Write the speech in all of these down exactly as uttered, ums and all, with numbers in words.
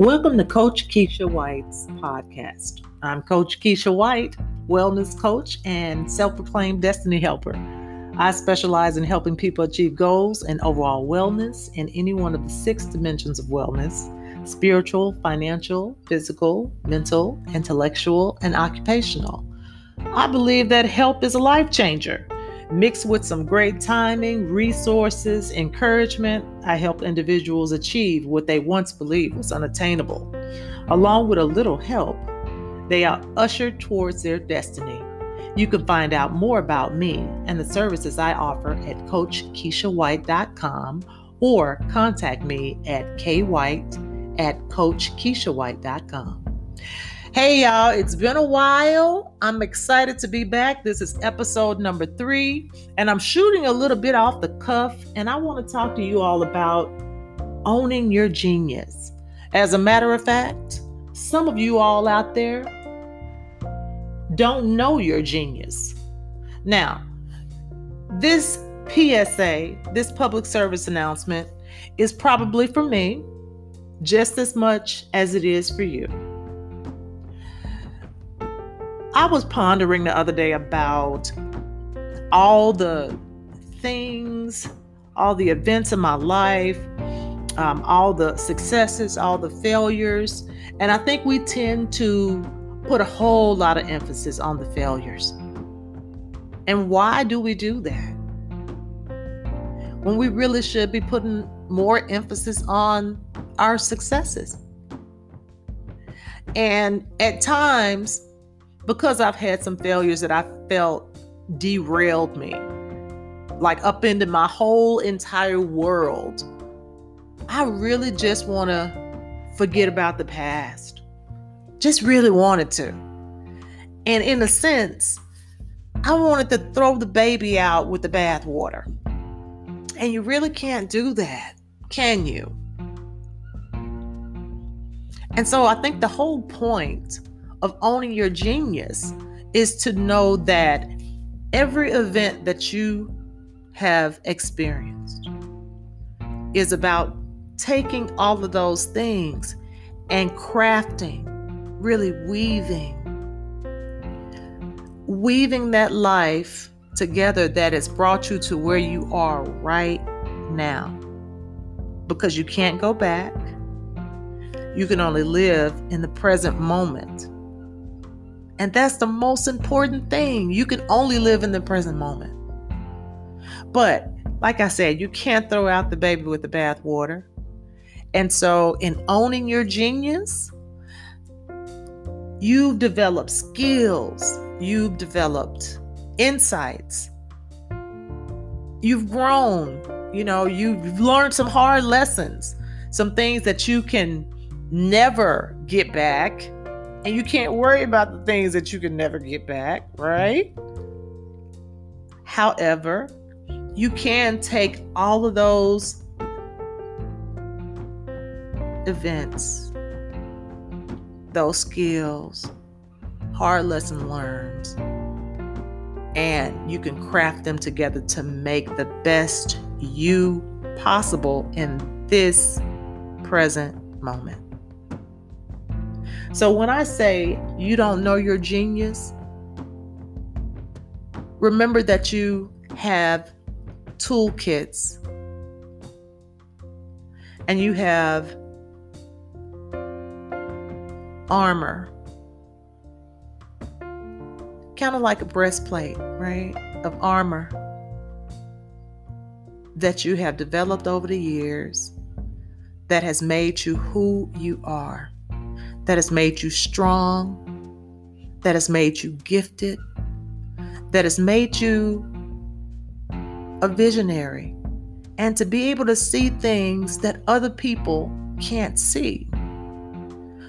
Welcome to Coach Keisha White's podcast. I'm Coach Keisha White, wellness coach and self-proclaimed destiny helper. I specialize in helping people achieve goals and overall wellness in any one of the six dimensions of wellness: spiritual, financial, physical, mental, intellectual, and occupational. I believe that help is a life changer. Mixed with some great timing, resources, encouragement, I help individuals achieve what they once believed was unattainable. Along with a little help, they are ushered towards their destiny. You can find out more about me and the services I offer at coach keisha white dot com or contact me at k white at coach keisha white dot com. Hey y'all, it's been a while. I'm excited to be back. This is episode number three, and I'm shooting a little bit off the cuff, and I want to talk to you all about owning your genius. As a matter of fact, some of you all out there don't know your genius. Now, this P S A, this public service announcement, is probably for me just as much as it is for you. I was pondering the other day about all the things, all the events in my life, um, all the successes, all the failures. And I think we tend to put a whole lot of emphasis on the failures. And why do we do that? When we really should be putting more emphasis on our successes. And at times, because I've had some failures that I felt derailed me, like upended my whole entire world, I really just want to forget about the past. Just really wanted to. And in a sense, I wanted to throw the baby out with the bathwater. And you really can't do that, can you? And so I think the whole point of owning your genius is to know that every event that you have experienced is about taking all of those things and crafting, really weaving, weaving that life together that has brought you to where you are right now. Because you can't go back. You can only live in the present moment. And that's the most important thing. You can only live in the present moment. But like I said, you can't throw out the baby with the bathwater. And so in owning your genius, you've developed skills. You've developed insights. You've grown. You know, you've learned some hard lessons, some things that you can never get back. And you can't worry about the things that you can never get back, right? However, you can take all of those events, those skills, hard lesson learned, and you can craft them together to make the best you possible in this present moment. So when I say you don't know your genius, remember that you have toolkits and you have armor, kind of like a breastplate, right, of armor that you have developed over the years that has made you who you are. That has made you strong, that has made you gifted, that has made you a visionary, and to be able to see things that other people can't see.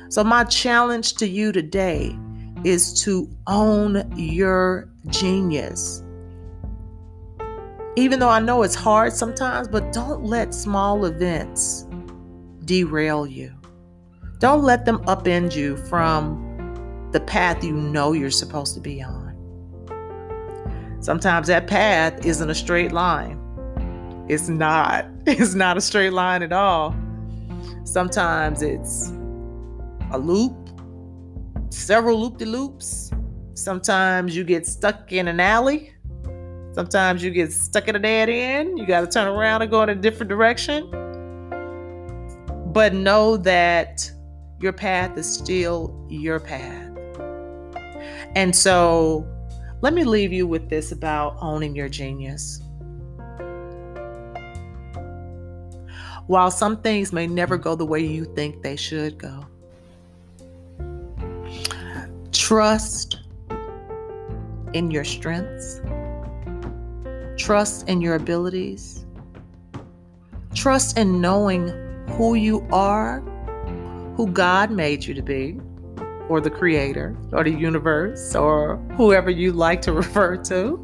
So my challenge to you today is to own your genius. Even though I know it's hard sometimes, but don't let small events derail you. Don't let them upend you from the path you know you're supposed to be on. Sometimes that path isn't a straight line. It's not. It's not a straight line at all. Sometimes it's a loop, several loop-de-loops. Sometimes you get stuck in an alley. Sometimes you get stuck at a dead end. You got to turn around and go in a different direction. But know that your path is still your path. And so let me leave you with this about owning your genius. While some things may never go the way you think they should go, trust in your strengths. Trust in your abilities. Trust in knowing who you are, who God made you to be, or the creator, or the universe, or whoever you like to refer to,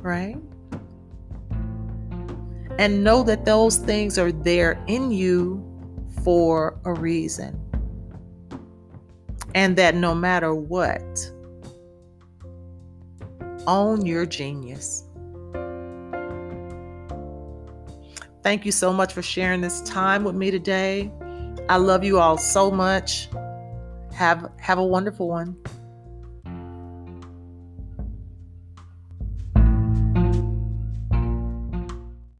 right? And know that those things are there in you for a reason. And that no matter what, own your genius. Thank you so much for sharing this time with me today. I love you all so much. Have, have a wonderful one.